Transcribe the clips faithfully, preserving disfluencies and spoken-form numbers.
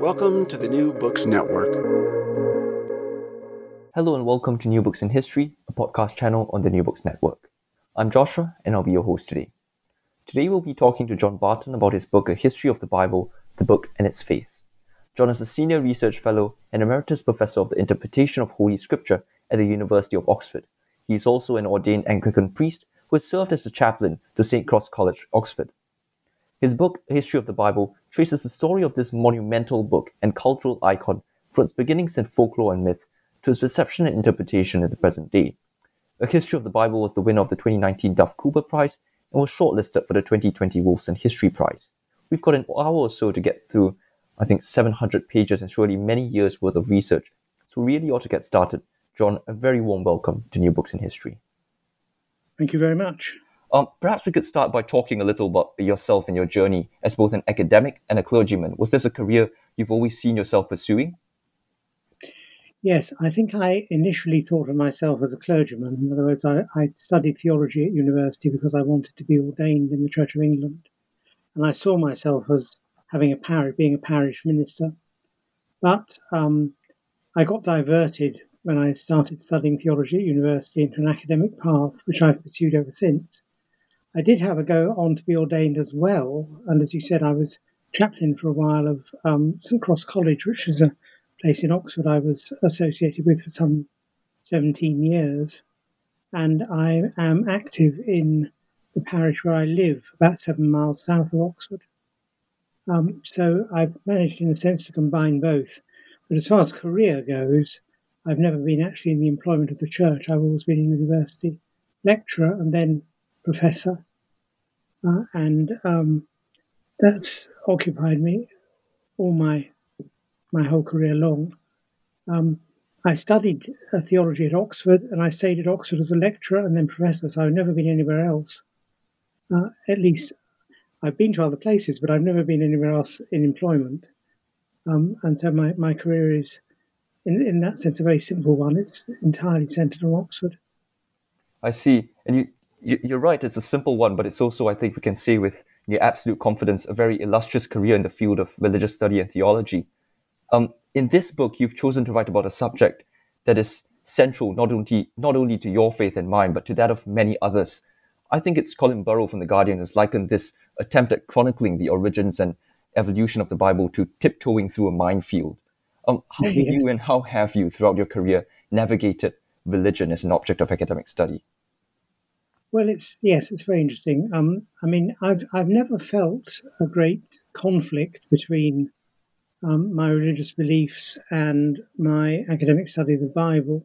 Welcome to the New Books Network. Hello and welcome to New Books in History, a podcast channel on the New Books Network. I'm Joshua and I'll be your host today. Today we'll be talking to John Barton about his book A History of the Bible, The Book and Its Faith. John is a Senior Research Fellow and Emeritus Professor of the Interpretation of Holy Scripture at the University of Oxford. He is also an ordained Anglican priest who has served as a chaplain to Saint Cross College, Oxford. His book, A History of the Bible, traces the story of this monumental book and cultural icon from its beginnings in folklore and myth to its reception and interpretation in the present day. A History of the Bible was the winner of the twenty nineteen Duff Cooper Prize and was shortlisted for the twenty twenty Wolfson History Prize. We've got an hour or so to get through, I think, seven hundred pages and surely many years' worth of research, so we really ought to get started. John, a very warm welcome to New Books in History. Thank you very much. Um, perhaps we could start by talking a little about yourself and your journey as both an academic and a clergyman. Was this a career you've always seen yourself pursuing? Yes, I think I initially thought of myself as a clergyman. In other words, I, I studied theology at university because I wanted to be ordained in the Church of England. And I saw myself as having a parish, being a parish minister. But um, I got diverted when I started studying theology at university into an academic path, which I've pursued ever since. I did have a go on to be ordained as well. And as you said, I was chaplain for a while of um, Saint Cross College, which is a place in Oxford I was associated with for some seventeen years, and I am active in the parish where I live, about seven miles south of Oxford. Um, so I've managed in a sense to combine both. But as far as career goes, I've never been actually in the employment of the church. I've always been a university lecturer and then professor. Uh, and um, that's occupied me all my my whole career long. Um, I studied uh, theology at Oxford, and I stayed at Oxford as a lecturer and then professor, so I've never been anywhere else. Uh, at least I've been to other places, but I've never been anywhere else in employment. Um, and so my, my career is, in, in that sense, a very simple one. It's entirely centred on Oxford. I see. And you, you, you're right, it's a simple one, but it's also, I think we can say with near absolute confidence, a very illustrious career in the field of religious study and theology. Um, in this book, you've chosen to write about a subject that is central not only not only to your faith and mine, but to that of many others. I think it's Colin Burrow from The Guardian who's likened this attempt at chronicling the origins and evolution of the Bible to tiptoeing through a minefield. Um, how do you and how have you, throughout your career, navigated religion as an object of academic study? Well, it's yes, it's very interesting. Um, I mean, I've I've never felt a great conflict between Um, my religious beliefs and my academic study of the Bible,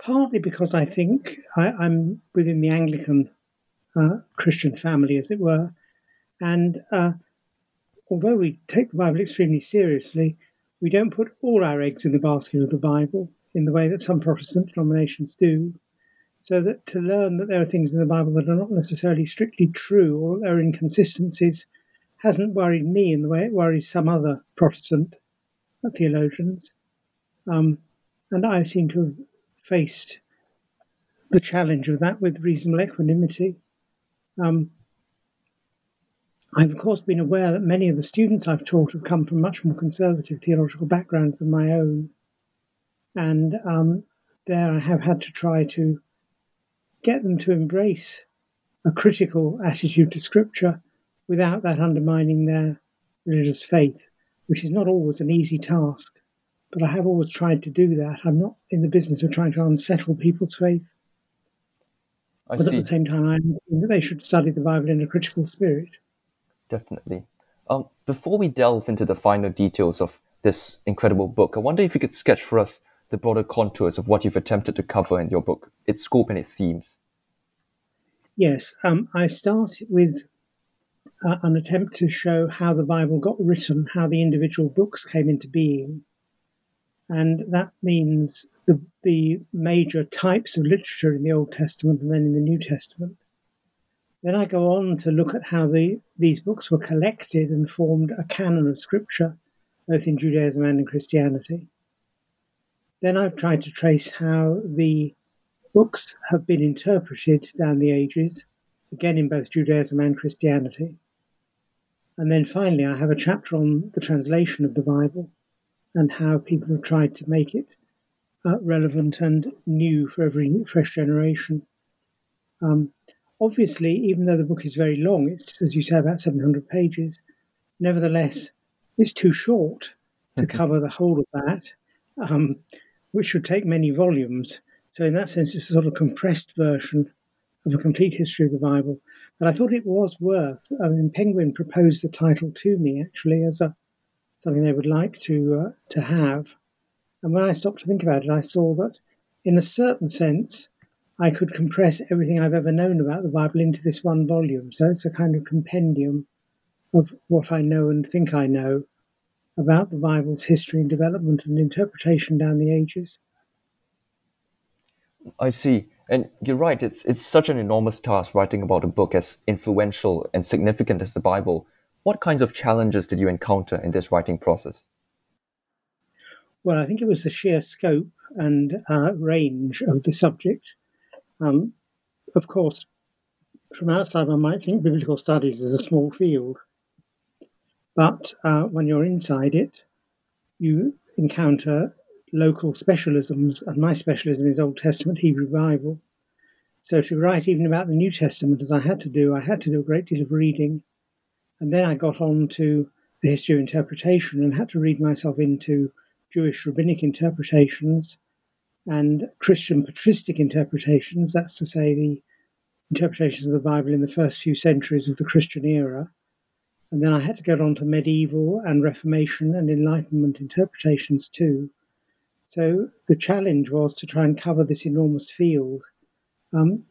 partly because I think I, I'm within the Anglican uh, Christian family, as it were. And uh, although we take the Bible extremely seriously, we don't put all our eggs in the basket of the Bible in the way that some Protestant denominations do. So that to learn that there are things in the Bible that are not necessarily strictly true or there are inconsistencies hasn't worried me in the way it worries some other Protestant theologians. Um, and I seem to have faced the challenge of that with reasonable equanimity. Um, I've, of course, been aware that many of the students I've taught have come from much more conservative theological backgrounds than my own. And um, there I have had to try to get them to embrace a critical attitude to Scripture without that undermining their religious faith, which is not always an easy task. but I have always tried to do that. I'm not in the business of trying to unsettle people's faith. I but see. At the same time, I think that they should study the Bible in a critical spirit. Definitely. Um, before we delve into the finer details of this incredible book, I wonder if you could sketch for us the broader contours of what you've attempted to cover in your book, its scope and its themes. Yes, um, I start with uh, an attempt to show how the Bible got written, how the individual books came into being. And that means the, the major types of literature in the Old Testament and then in the New Testament. Then I go on to look at how the, these books were collected and formed a canon of scripture, both in Judaism and in Christianity. Then I've tried to trace how the books have been interpreted down the ages, again in both Judaism and Christianity. And then finally, I have a chapter on the translation of the Bible and how people have tried to make it uh, relevant and new for every fresh generation. Um, obviously, even though the book is very long, it's, as you say, about seven hundred pages, nevertheless, it's too short to okay. cover the whole of that, um, which would take many volumes. So in that sense, it's a sort of compressed version of a complete history of the Bible. But I thought it was worth, I mean, Penguin proposed the title to me, actually, as a something they would like to uh, to have. And when I stopped to think about it, I saw that, in a certain sense, I could compress everything I've ever known about the Bible into this one volume. So it's a kind of compendium of what I know and think I know about the Bible's history and development and interpretation down the ages. I see. And you're right, it's it's such an enormous task writing about a book as influential and significant as the Bible. What kinds of challenges did you encounter in this writing process? Well, I think it was the sheer scope and uh, range of the subject. Um, of course, from outside one might think biblical studies is a small field, but uh, when you're inside it, you encounter local specialisms, and my specialism is Old Testament, Hebrew Bible. So to write even about the New Testament, as I had to do, I had to do a great deal of reading. And then I got on to the history of interpretation and had to read myself into Jewish rabbinic interpretations and Christian patristic interpretations, that's to say the interpretations of the Bible in the first few centuries of the Christian era. And then I had to go on to medieval and Reformation and Enlightenment interpretations too. So the challenge was to try and cover this enormous field um,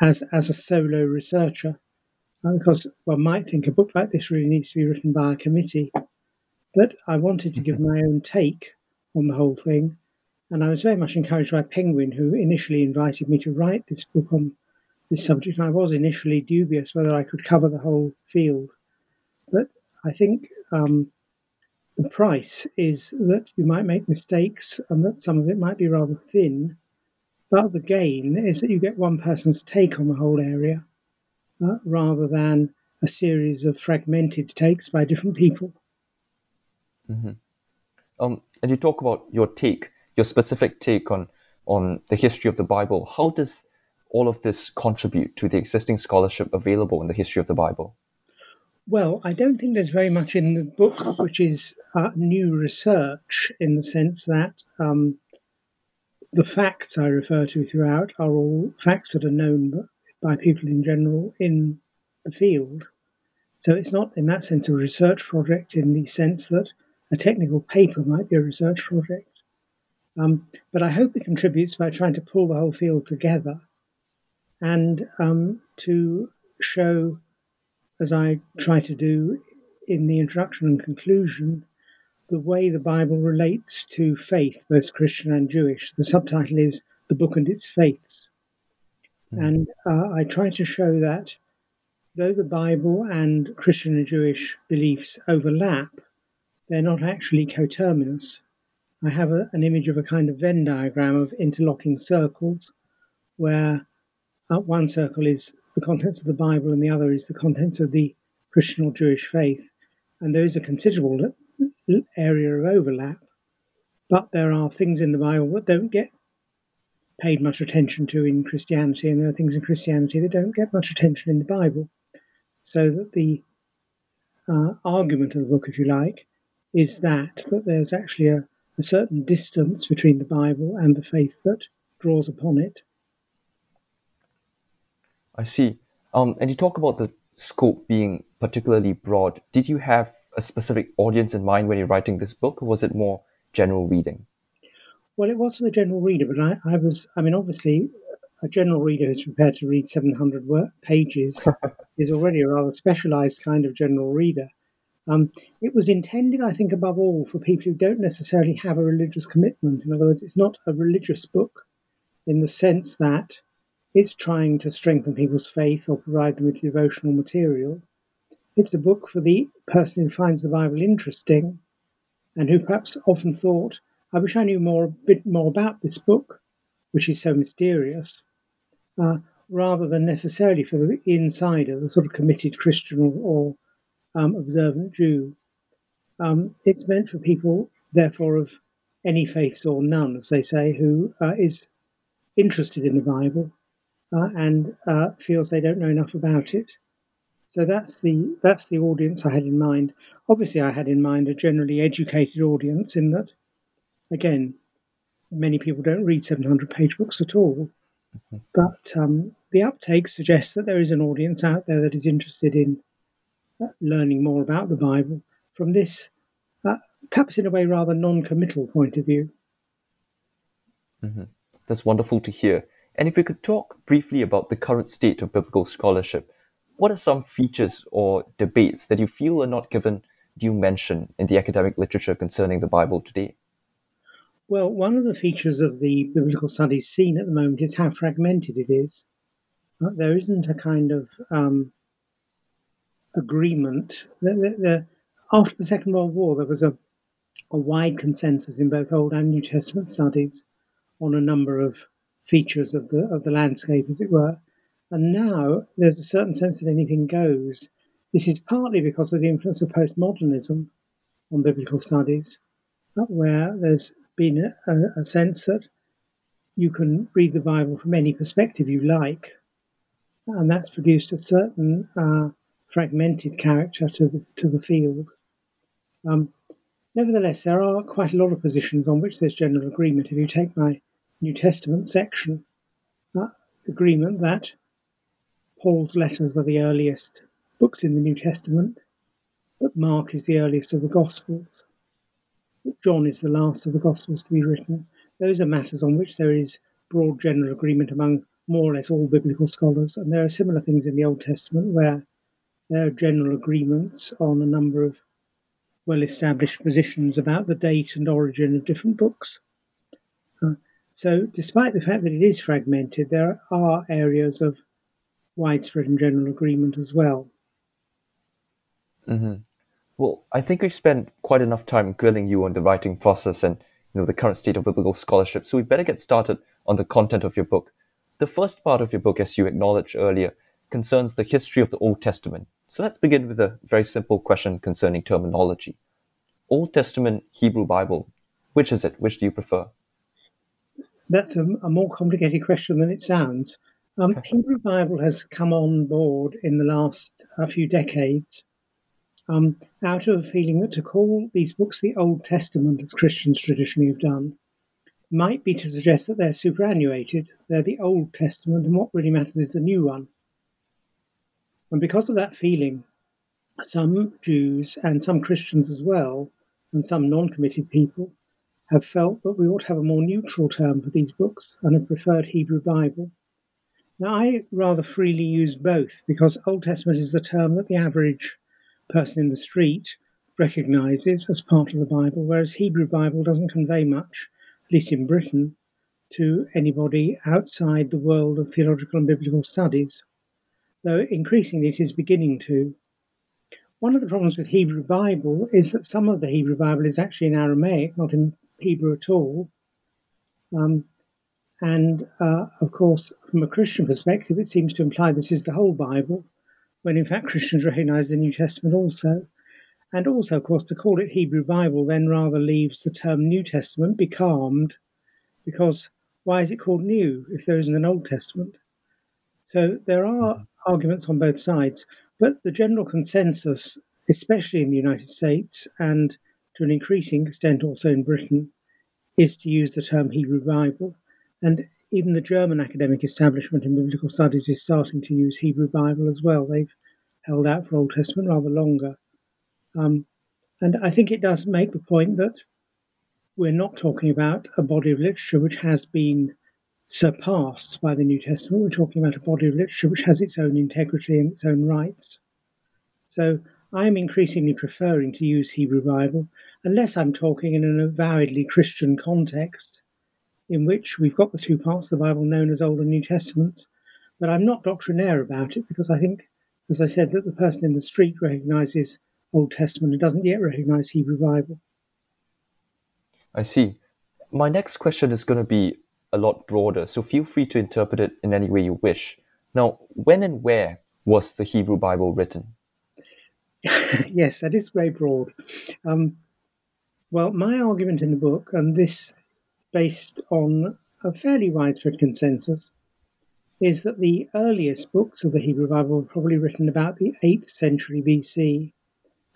as, as a solo researcher. Because one might think a book like this really needs to be written by a committee. But I wanted to give my own take on the whole thing. And I was very much encouraged by Penguin, who initially invited me to write this book on this subject. And I was initially dubious whether I could cover the whole field. But I think um, the price is that you might make mistakes and that some of it might be rather thin. But the gain is that you get one person's take on the whole area. Uh, rather than a series of fragmented takes by different people. Mm-hmm. Um, and you talk about your take, your specific take on, on the history of the Bible. How does all of this contribute to the existing scholarship available in the history of the Bible? Well, I don't think there's very much in the book which is uh, new research in the sense that um, the facts I refer to throughout are all facts that are known but by people in general in the field. So it's not in that sense a research project in the sense that a technical paper might be a research project. Um, but I hope it contributes by trying to pull the whole field together and um, to show, as I try to do in the introduction and conclusion, the way the Bible relates to faith, both Christian and Jewish. The subtitle is The Book and Its Faiths. And uh, I try to show that though the Bible and Christian and Jewish beliefs overlap, they're not actually coterminous. I have a, an image of a kind of Venn diagram of interlocking circles where uh, one circle is the contents of the Bible and the other is the contents of the Christian or Jewish faith. And there is a considerable area of overlap, but there are things in the Bible that don't get paid much attention to in Christianity, and there are things in Christianity that don't get much attention in the Bible. So that the uh, argument of the book, if you like, is that, that there's actually a, a certain distance between the Bible and the faith that draws upon it. I see. Um, and you talk about the scope being particularly broad. Did you have a specific audience in mind when you're writing this book, or was it more general reading? Well, it wasn't a general reader, but I, I was, I mean, obviously, a general reader who's prepared to read seven hundred word pages is already a rather specialized kind of general reader. Um, it was intended, I think, above all, for people who don't necessarily have a religious commitment. In other words, it's not a religious book in the sense that it's trying to strengthen people's faith or provide them with devotional material. It's a book for the person who finds the Bible interesting and who perhaps often thought, I wish I knew more, a bit more about this book, which is so mysterious, uh, rather than necessarily for the insider, the sort of committed Christian or um, observant Jew. Um, it's meant for people, therefore, of any faith or none, as they say, who uh, is interested in the Bible. Uh, and uh, feels they don't know enough about it. So that's the that's the audience I had in mind. Obviously, I had in mind a generally educated audience in that, again, many people don't read seven hundred page books at all. Mm-hmm. But um, the uptake suggests that there is an audience out there that is interested in uh, learning more about the Bible from this, uh, perhaps in a way, rather non-committal point of view. Mm-hmm. That's wonderful to hear. And if we could talk briefly about the current state of biblical scholarship, what are some features or debates that you feel are not given due mention in the academic literature concerning the Bible today? Well, one of the features of the biblical studies scene at the moment is how fragmented it is. There isn't a kind of um, agreement. The, the, the, after the Second World War, there was a, a wide consensus in both Old and New Testament studies on a number of features of the of the landscape, as it were. And now there's a certain sense that anything goes. This is partly because of the influence of postmodernism on biblical studies, where there's been a, a sense that you can read the Bible from any perspective you like, and that's produced a certain uh, fragmented character to the, to the field. Um, nevertheless, there are quite a lot of positions on which there's general agreement. If you take my New Testament section, uh, agreement that Paul's letters are the earliest books in the New Testament, that Mark is the earliest of the Gospels, that John is the last of the Gospels to be written. Those are matters on which there is broad general agreement among more or less all biblical scholars, and there are similar things in the Old Testament where there are general agreements on a number of well-established positions about the date and origin of different books. Uh, So despite the fact that it is fragmented, there are areas of widespread and general agreement as well. Mm-hmm. Well, I think we've spent quite enough time grilling you on the writing process and you know the current state of biblical scholarship, so we better get started on the content of your book. The first part of your book, as you acknowledged earlier, concerns the history of the Old Testament. So let's begin with a very simple question concerning terminology. Old Testament, Hebrew Bible, which is it? Which do you prefer? That's a, a more complicated question than it sounds. Um, Hebrew Bible has come on board in the last uh, few decades um, out of a feeling that to call these books the Old Testament, as Christians traditionally have done, might be to suggest that they're superannuated. They're the Old Testament, and what really matters is the new one. And because of that feeling, some Jews and some Christians as well, and some non-committed people, have felt that we ought to have a more neutral term for these books and have preferred Hebrew Bible. Now, I rather freely use both because Old Testament is the term that the average person in the street recognises as part of the Bible, whereas Hebrew Bible doesn't convey much, at least in Britain, to anybody outside the world of theological and biblical studies, though increasingly it is beginning to. One of the problems with Hebrew Bible is that some of the Hebrew Bible is actually in Aramaic, not in Hebrew at all. Um, and, uh, of course, from a Christian perspective, it seems to imply this is the whole Bible, when in fact Christians recognize the New Testament also. And also, of course, to call it Hebrew Bible then rather leaves the term New Testament becalmed, because why is it called new if there isn't an Old Testament? So there are arguments on both sides, but the general consensus, especially in the United States and to an increasing extent also in Britain, is to use the term Hebrew Bible. And even the German academic establishment in biblical studies is starting to use Hebrew Bible as well. They've held out for Old Testament rather longer. Um, and I think it does make the point that we're not talking about a body of literature which has been surpassed by the New Testament. We're talking about a body of literature which has its own integrity and its own rights. So I'm increasingly preferring to use Hebrew Bible, unless I'm talking in an avowedly Christian context, in which we've got the two parts of the Bible known as Old and New Testaments. But I'm not doctrinaire about it, because I think, as I said, that the person in the street recognises Old Testament and doesn't yet recognise Hebrew Bible. I see. My next question is going to be a lot broader, so feel free to interpret it in any way you wish. Now, when and where was the Hebrew Bible written? Yes, that is very broad. Um, well, my argument in the book, and this based on a fairly widespread consensus, is that the earliest books of the Hebrew Bible were probably written about the eighth century B C,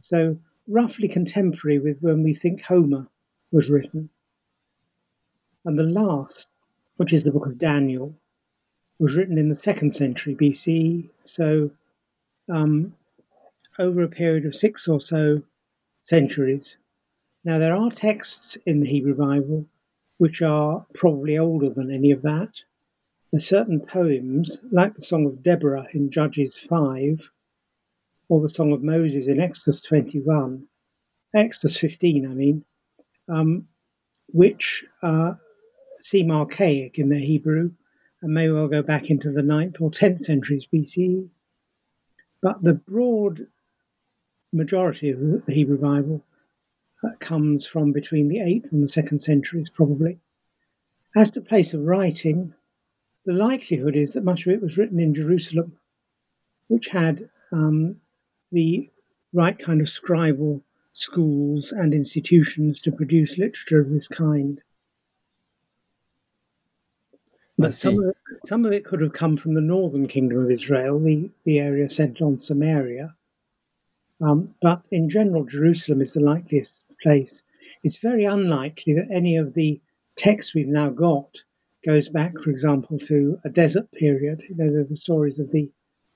so roughly contemporary with when we think Homer was written. And the last, which is the book of Daniel, was written in the second century B C, so um, over a period of six or so centuries. Now, there are texts in the Hebrew Bible which are probably older than any of that. There's certain poems, like the Song of Deborah in Judges five, or the Song of Moses in Exodus twenty-one, Exodus fifteen, I mean, um, which uh, seem archaic in their Hebrew and may well go back into the ninth or tenth centuries B C. But the broad majority of the Hebrew Bible Uh, comes from between the eighth and the second centuries, probably. As to place of writing, the likelihood is that much of it was written in Jerusalem, which had um, the right kind of scribal schools and institutions to produce literature of this kind. But some of, it, some of it could have come from the northern kingdom of Israel, the, the area centred on Samaria. Um, but in general, Jerusalem is the likeliest place. It's very unlikely that any of the texts we've now got goes back, for example, to a desert period. You know, there are the stories of the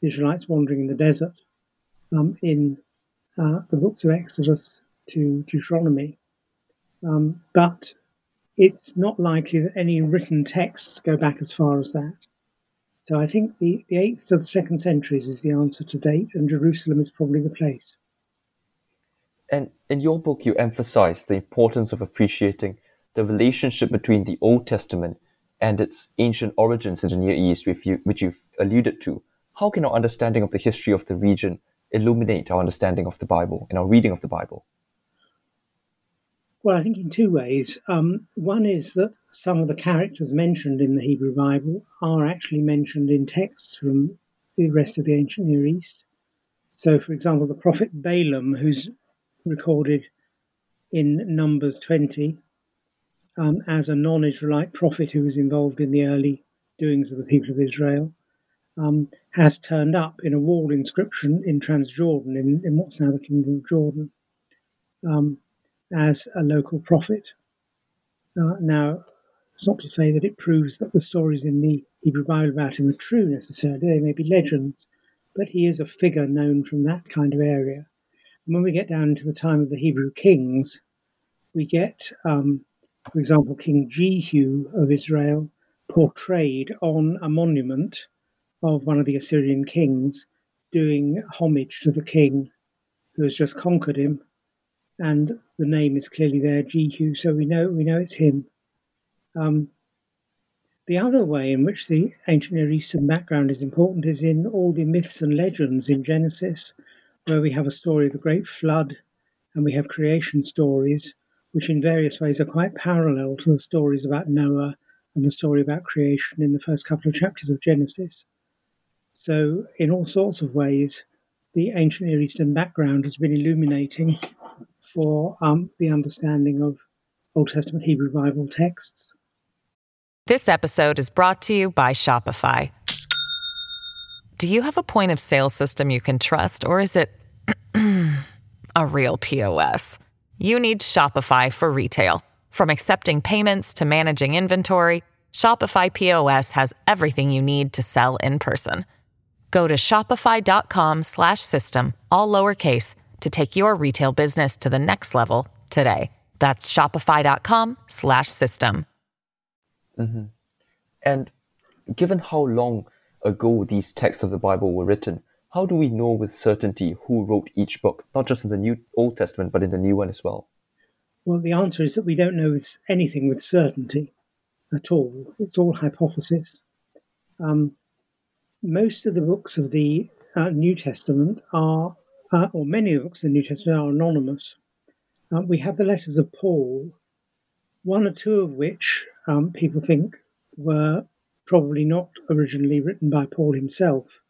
Israelites wandering in the desert um, in uh, the books of Exodus to Deuteronomy. Um, but it's not likely that any written texts go back as far as that. So I think the, the eighth to the second centuries is the answer to date, and Jerusalem is probably the place. And in your book, you emphasize the importance of appreciating the relationship between the Old Testament and its ancient origins in the Near East, which, you, which you've alluded to. How can our understanding of the history of the region illuminate our understanding of the Bible and our reading of the Bible? Well, I think in two ways. Um, one is that some of the characters mentioned in the Hebrew Bible are actually mentioned in texts from the rest of the ancient Near East. So, for example, the prophet Balaam, who's recorded in Numbers twenty um, as a non-Israelite prophet who was involved in the early doings of the people of Israel, um, has turned up in a wall inscription in Transjordan, in, in what's now the Kingdom of Jordan, Um as a local prophet. Uh, now, it's not to say that it proves that the stories in the Hebrew Bible about him are true necessarily. They may be legends, but he is a figure known from that kind of area. And when we get down into the time of the Hebrew kings, we get, um, for example, King Jehu of Israel portrayed on a monument of one of the Assyrian kings doing homage to the king who has just conquered him. And the name is clearly there, Jehu, so we know we know it's him. Um, the other way in which the ancient Near Eastern background is important is in all the myths and legends in Genesis, where we have a story of the Great Flood, and we have creation stories, which in various ways are quite parallel to the stories about Noah and the story about creation in the first couple of chapters of Genesis. So in all sorts of ways, the ancient Near Eastern background has been illuminating for um, the understanding of Old Testament Hebrew Bible texts. This episode is brought to you by Shopify. Do you have a point of sale system you can trust, or is it a real P O S? You need Shopify for retail. From accepting payments to managing inventory, Shopify P O S has everything you need to sell in person. Go to shopify.com slash system, all lowercase, to take your retail business to the next level today. That's shopify.com slash system. Mm-hmm. And given how long ago these texts of the Bible were written, how do we know with certainty who wrote each book, not just in the New Old Testament, but in the New one as well? Well, the answer is that we don't know anything with certainty at all. It's all hypothesis. Um, most of the books of the uh, New Testament are, uh, or many of the books of the New Testament are anonymous. Uh, we have the letters of Paul, one or two of which um, people think were probably not originally written by Paul himself,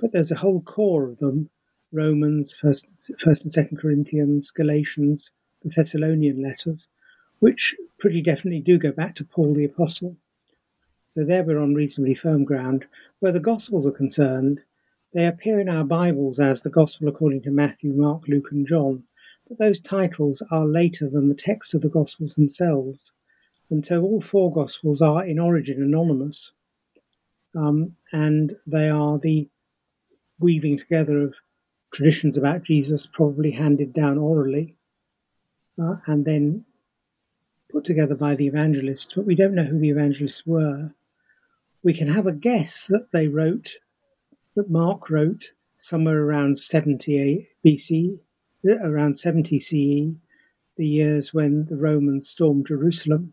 but there's a whole core of them: Romans, First, First and Second Corinthians, Galatians, the Thessalonian letters, which pretty definitely do go back to Paul the Apostle. So there we're on reasonably firm ground. Where the Gospels are concerned, they appear in our Bibles as the Gospel according to Matthew, Mark, Luke and John, but those titles are later than the text of the Gospels themselves. And so all four Gospels are in origin anonymous, um, and they are the weaving together of traditions about Jesus, probably handed down orally, uh, and then put together by the evangelists, but we don't know who the evangelists were. We can have a guess that they wrote, that Mark wrote somewhere around seventy B C, around seventy C E, the years when the Romans stormed Jerusalem,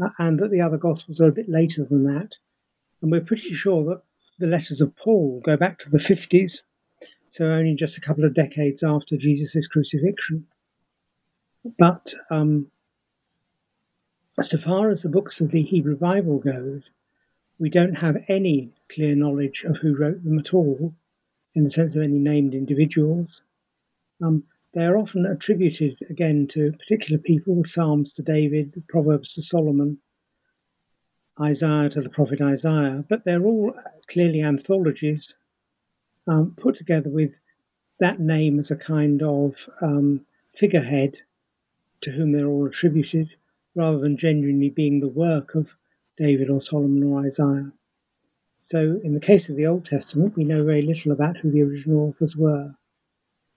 uh, and that the other Gospels are a bit later than that. And we're pretty sure that the letters of Paul go back to the fifties, so only just a couple of decades after Jesus' crucifixion. But um, so far as the books of the Hebrew Bible goes, we don't have any clear knowledge of who wrote them at all, in the sense of any named individuals. Um, they are often attributed, again, to particular people: the Psalms to David, the Proverbs to Solomon, Isaiah to the prophet Isaiah, but they're all clearly anthologies um, put together with that name as a kind of um, figurehead to whom they're all attributed, rather than genuinely being the work of David or Solomon or Isaiah. So in the case of the Old Testament, we know very little about who the original authors were.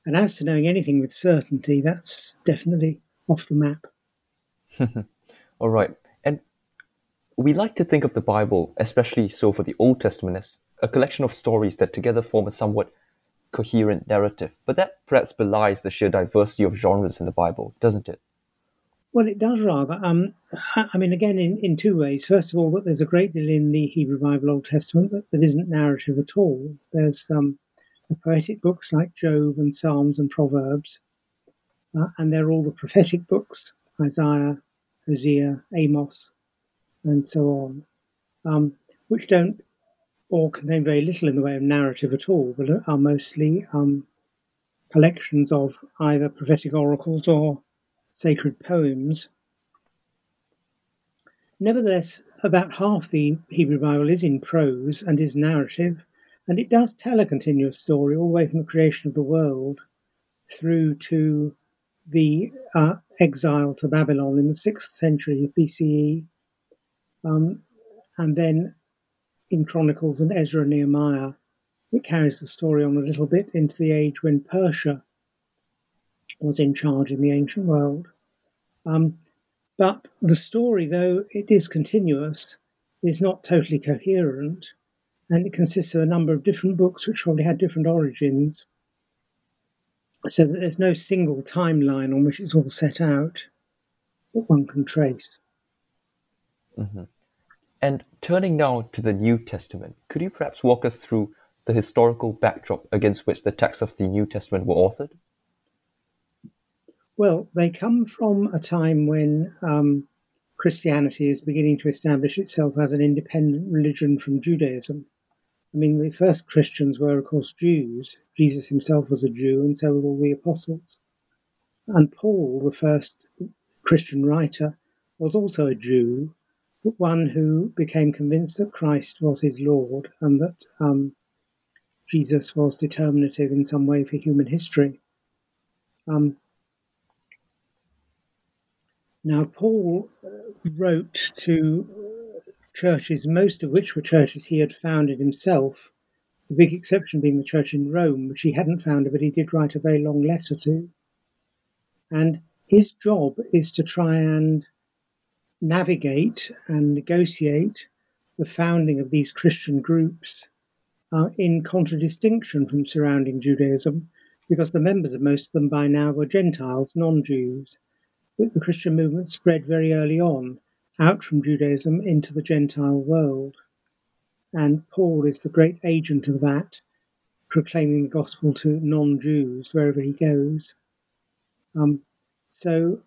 And as to knowing anything with certainty, that's definitely off the map. All right. We like to think of the Bible, especially so for the Old Testament, as a collection of stories that together form a somewhat coherent narrative. But that perhaps belies the sheer diversity of genres in the Bible, doesn't it? Well, it does rather. Um, I mean, again, in, in two ways. First of all, that there's a great deal in the Hebrew Bible, Old Testament, that, that isn't narrative at all. There's um, the poetic books like Job and Psalms and Proverbs, uh, and they're all the prophetic books, Isaiah, Hosea, Amos, and so on, um, which don't or contain very little in the way of narrative at all, but are mostly um, collections of either prophetic oracles or sacred poems. Nevertheless, about half the Hebrew Bible is in prose and is narrative, and it does tell a continuous story all the way from the creation of the world through to the uh, exile to Babylon in the sixth century B C E, Um, and then in Chronicles and Ezra and Nehemiah, it carries the story on a little bit into the age when Persia was in charge in the ancient world. Um, but the story, though it is continuous, is not totally coherent, and it consists of a number of different books which probably had different origins, so that there's no single timeline on which it's all set out that one can trace. Mm-hmm. And turning now to the New Testament, could you perhaps walk us through the historical backdrop against which the texts of the New Testament were authored? Well, they come from a time when um, Christianity is beginning to establish itself as an independent religion from Judaism. I mean, the first Christians were, of course, Jews. Jesus himself was a Jew, and so were all the apostles. And Paul, the first Christian writer, was also a Jew, but one who became convinced that Christ was his Lord and that um, Jesus was determinative in some way for human history. Um, Now, Paul wrote to churches, most of which were churches he had founded himself, the big exception being the church in Rome, which he hadn't founded, but he did write a very long letter to. And his job is to try and navigate and negotiate the founding of these Christian groups uh, in contradistinction from surrounding Judaism, because the members of most of them by now were Gentiles, non-Jews. The Christian movement spread very early on, out from Judaism into the Gentile world. And Paul is the great agent of that, proclaiming the gospel to non-Jews wherever he goes. Um, so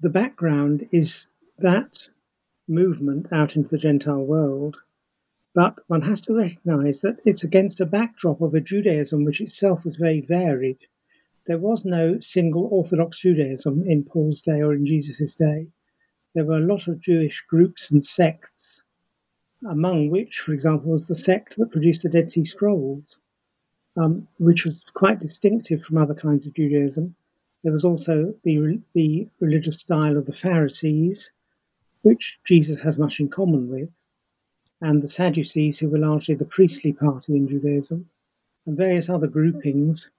the background is that movement out into the Gentile world, but one has to recognize that it's against a backdrop of a Judaism which itself was very varied. There was no single Orthodox Judaism in Paul's day or in Jesus' day. There were a lot of Jewish groups and sects, among which, for example, was the sect that produced the Dead Sea Scrolls, um, which was quite distinctive from other kinds of Judaism. There was also the, the religious style of the Pharisees, which Jesus has much in common with, and the Sadducees, who were largely the priestly party in Judaism, and various other groupings.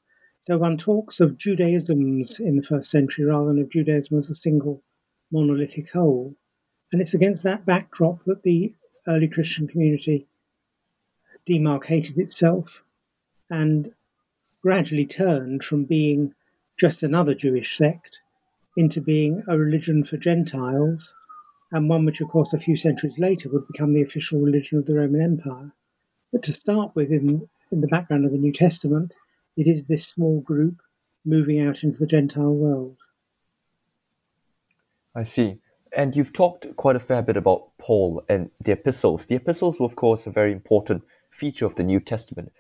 So one talks of Judaisms in the first century rather than of Judaism as a single monolithic whole. And it's against that backdrop that the early Christian community demarcated itself and gradually turned from being just another Jewish sect into being a religion for Gentiles, and one which, of course, a few centuries later would become the official religion of the Roman Empire. But to start with, in, in the background of the New Testament, it is this small group moving out into the Gentile world. I see. And you've talked quite a fair bit about Paul and the epistles. The epistles were, of course, a very important feature of the New Testament.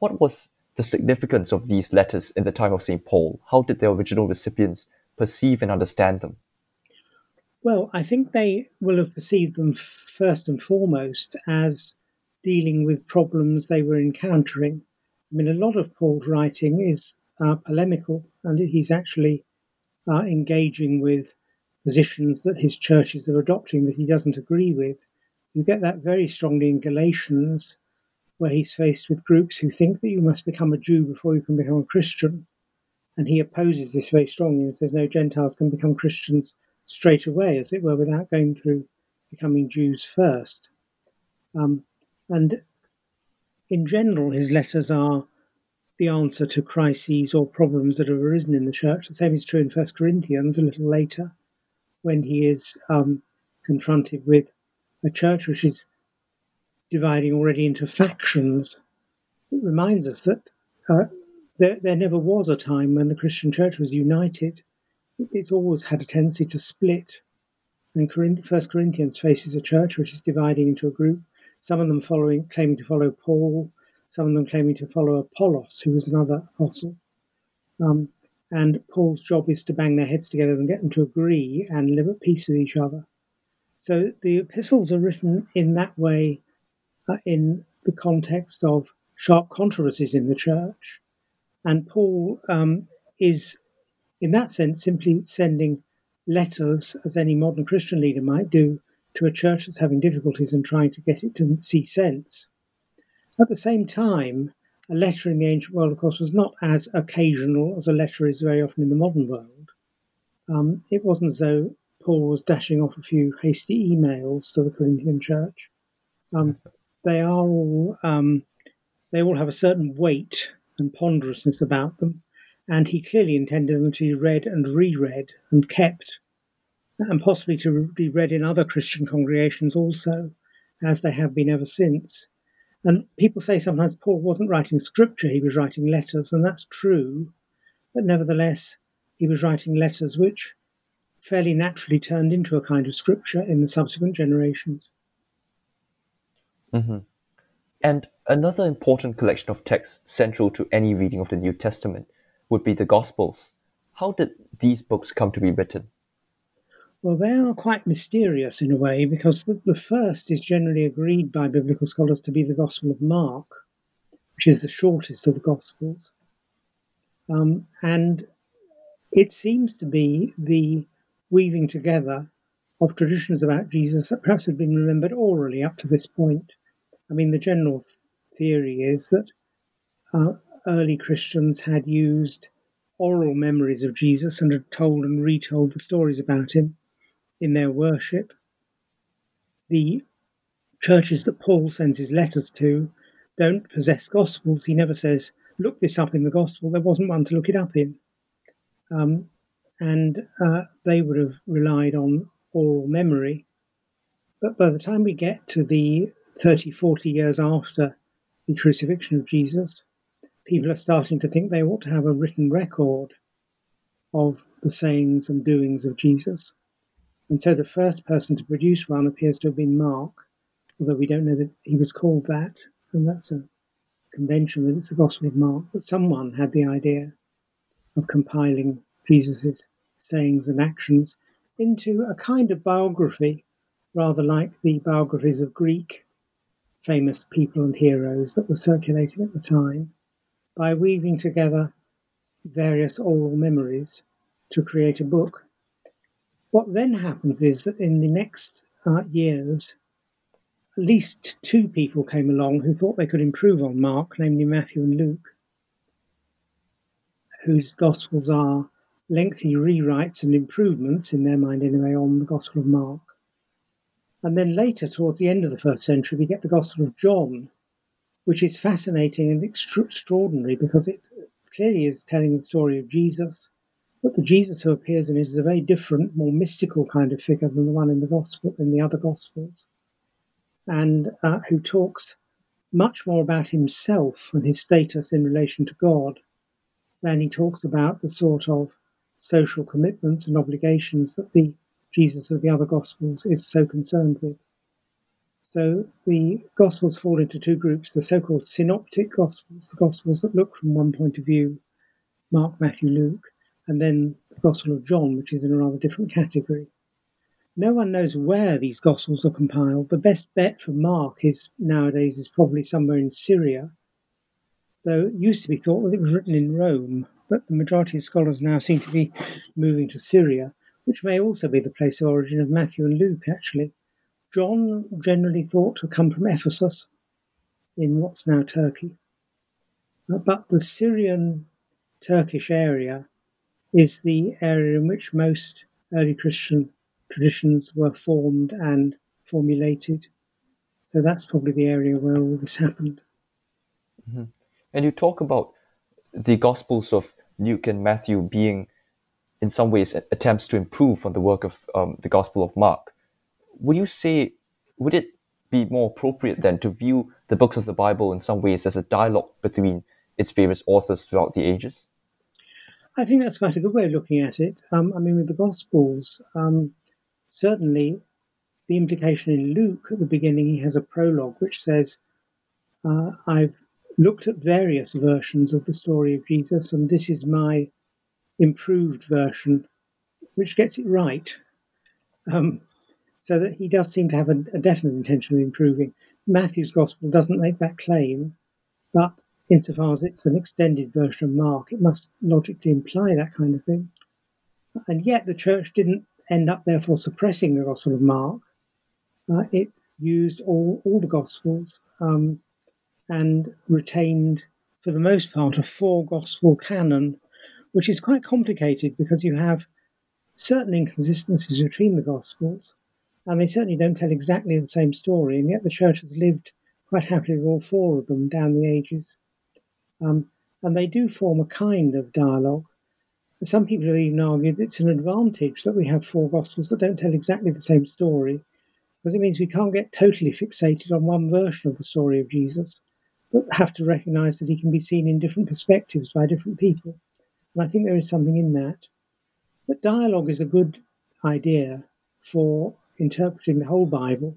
What was the significance of these letters in the time of Saint Paul? How did their original recipients perceive and understand them? Well, I think they will have perceived them first and foremost as dealing with problems they were encountering. I mean, a lot of Paul's writing is uh, polemical, and he's actually uh, engaging with positions that his churches are adopting that he doesn't agree with. You get that very strongly in Galatians, where he's faced with groups who think that you must become a Jew before you can become a Christian. And he opposes this very strongly and says no Gentiles can become Christians straight away, as it were, without going through becoming Jews first. Um, and... In general, his letters are the answer to crises or problems that have arisen in the church. The same is true in First Corinthians a little later, when he is um, confronted with a church which is dividing already into factions. It reminds us that uh, there, there never was a time when the Christian church was united. It's always had a tendency to split. And First Corinthians faces a church which is dividing into a group. Some of them following, claiming to follow Paul, some of them claiming to follow Apollos, who was another apostle. Um, and Paul's job is to bang their heads together and get them to agree and live at peace with each other. So the epistles are written in that way, uh, in the context of sharp controversies in the church. And Paul um, is, in that sense, simply sending letters, as any modern Christian leader might do, to a church that's having difficulties and trying to get it to see sense. At the same time, a letter in the ancient world, of course, was not as occasional as a letter is very often in the modern world. Um, it wasn't as though Paul was dashing off a few hasty emails to the Corinthian church. Um, they are all um, they all have a certain weight and ponderousness about them, and he clearly intended them to be read and reread and kept, and possibly to be read in other Christian congregations also, as they have been ever since. And people say sometimes Paul wasn't writing scripture, he was writing letters, and that's true. But nevertheless, he was writing letters which fairly naturally turned into a kind of scripture in the subsequent generations. Mm-hmm. And another important collection of texts central to any reading of the New Testament would be the Gospels. How did these books come to be written? Well, they are quite mysterious in a way, because the, the first is generally agreed by biblical scholars to be the Gospel of Mark, which is the shortest of the Gospels. Um, and it seems to be the weaving together of traditions about Jesus that perhaps had been remembered orally up to this point. I mean, the general theory is that uh, early Christians had used oral memories of Jesus and had told and retold the stories about him in their worship. The churches that Paul sends his letters to don't possess Gospels. He never says, look this up in the Gospel. There wasn't one to look it up in. Um, and uh, they would have relied on oral memory. But by the time we get to the thirty, forty years after the crucifixion of Jesus, people are starting to think they ought to have a written record of the sayings and doings of Jesus. And so the first person to produce one appears to have been Mark, although we don't know that he was called that, and that's a convention that it's the Gospel of Mark, but someone had the idea of compiling Jesus' sayings and actions into a kind of biography, rather like the biographies of Greek famous people and heroes that were circulating at the time, by weaving together various oral memories to create a book. What then happens is that in the next uh, years, at least two people came along who thought they could improve on Mark, namely Matthew and Luke, whose Gospels are lengthy rewrites and improvements, in their mind anyway, on the Gospel of Mark. And then later, towards the end of the first century, we get the Gospel of John, which is fascinating and extra- extraordinary because it clearly is telling the story of Jesus. But the Jesus who appears in it is a very different, more mystical kind of figure than the one in the gospel, in the other Gospels, and uh, who talks much more about himself and his status in relation to God than he talks about the sort of social commitments and obligations that the Jesus of the other Gospels is so concerned with. So the Gospels fall into two groups, the so-called synoptic Gospels, the Gospels that look from one point of view, Mark, Matthew, Luke, and then the Gospel of John, which is in a rather different category. No one knows where these Gospels are compiled. The best bet for Mark is nowadays is probably somewhere in Syria, though it used to be thought that it was written in Rome, but the majority of scholars now seem to be moving to Syria, which may also be the place of origin of Matthew and Luke, actually. John generally thought to come from Ephesus in what's now Turkey. But the Syrian-Turkish area is the area in which most early Christian traditions were formed and formulated. So that's probably the area where all this happened. Mm-hmm. And you talk about the Gospels of Luke and Matthew being, in some ways, attempts to improve on the work of um, the Gospel of Mark. Would you say, would it be more appropriate then to view the books of the Bible in some ways as a dialogue between its various authors throughout the ages? I think that's quite a good way of looking at it. Um, I mean, with the Gospels, um, certainly the implication in Luke at the beginning, he has a prologue which says, uh, I've looked at various versions of the story of Jesus, and this is my improved version, which gets it right. Um, so that he does seem to have a, a definite intention of improving. Matthew's Gospel doesn't make that claim, but insofar as it's an extended version of Mark, it must logically imply that kind of thing. And yet the church didn't end up, therefore, suppressing the Gospel of Mark. Uh, it used all, all the Gospels um, and retained, for the most part, a four-Gospel canon, which is quite complicated because you have certain inconsistencies between the Gospels, and they certainly don't tell exactly the same story, and yet the church has lived quite happily with all four of them down the ages. Um, and they do form a kind of dialogue. Some people have even argued it's an advantage that we have four Gospels that don't tell exactly the same story, because it means we can't get totally fixated on one version of the story of Jesus, but have to recognise that he can be seen in different perspectives by different people. And I think there is something in that. But dialogue is a good idea for interpreting the whole Bible.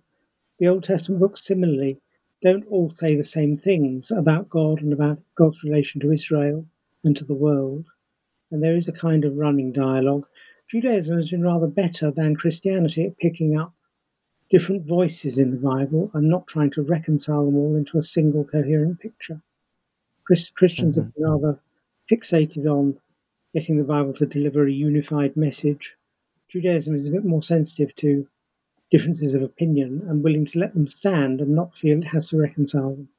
The Old Testament books, similarly, don't all say the same things about God and about God's relation to Israel and to the world. And there is a kind of running dialogue. Judaism has been rather better than Christianity at picking up different voices in the Bible and not trying to reconcile them all into a single coherent picture. Christ- Christians mm-hmm. have been rather fixated on getting the Bible to deliver a unified message. Judaism is a bit more sensitive to differences of opinion and willing to let them stand and not feel it has to reconcile them.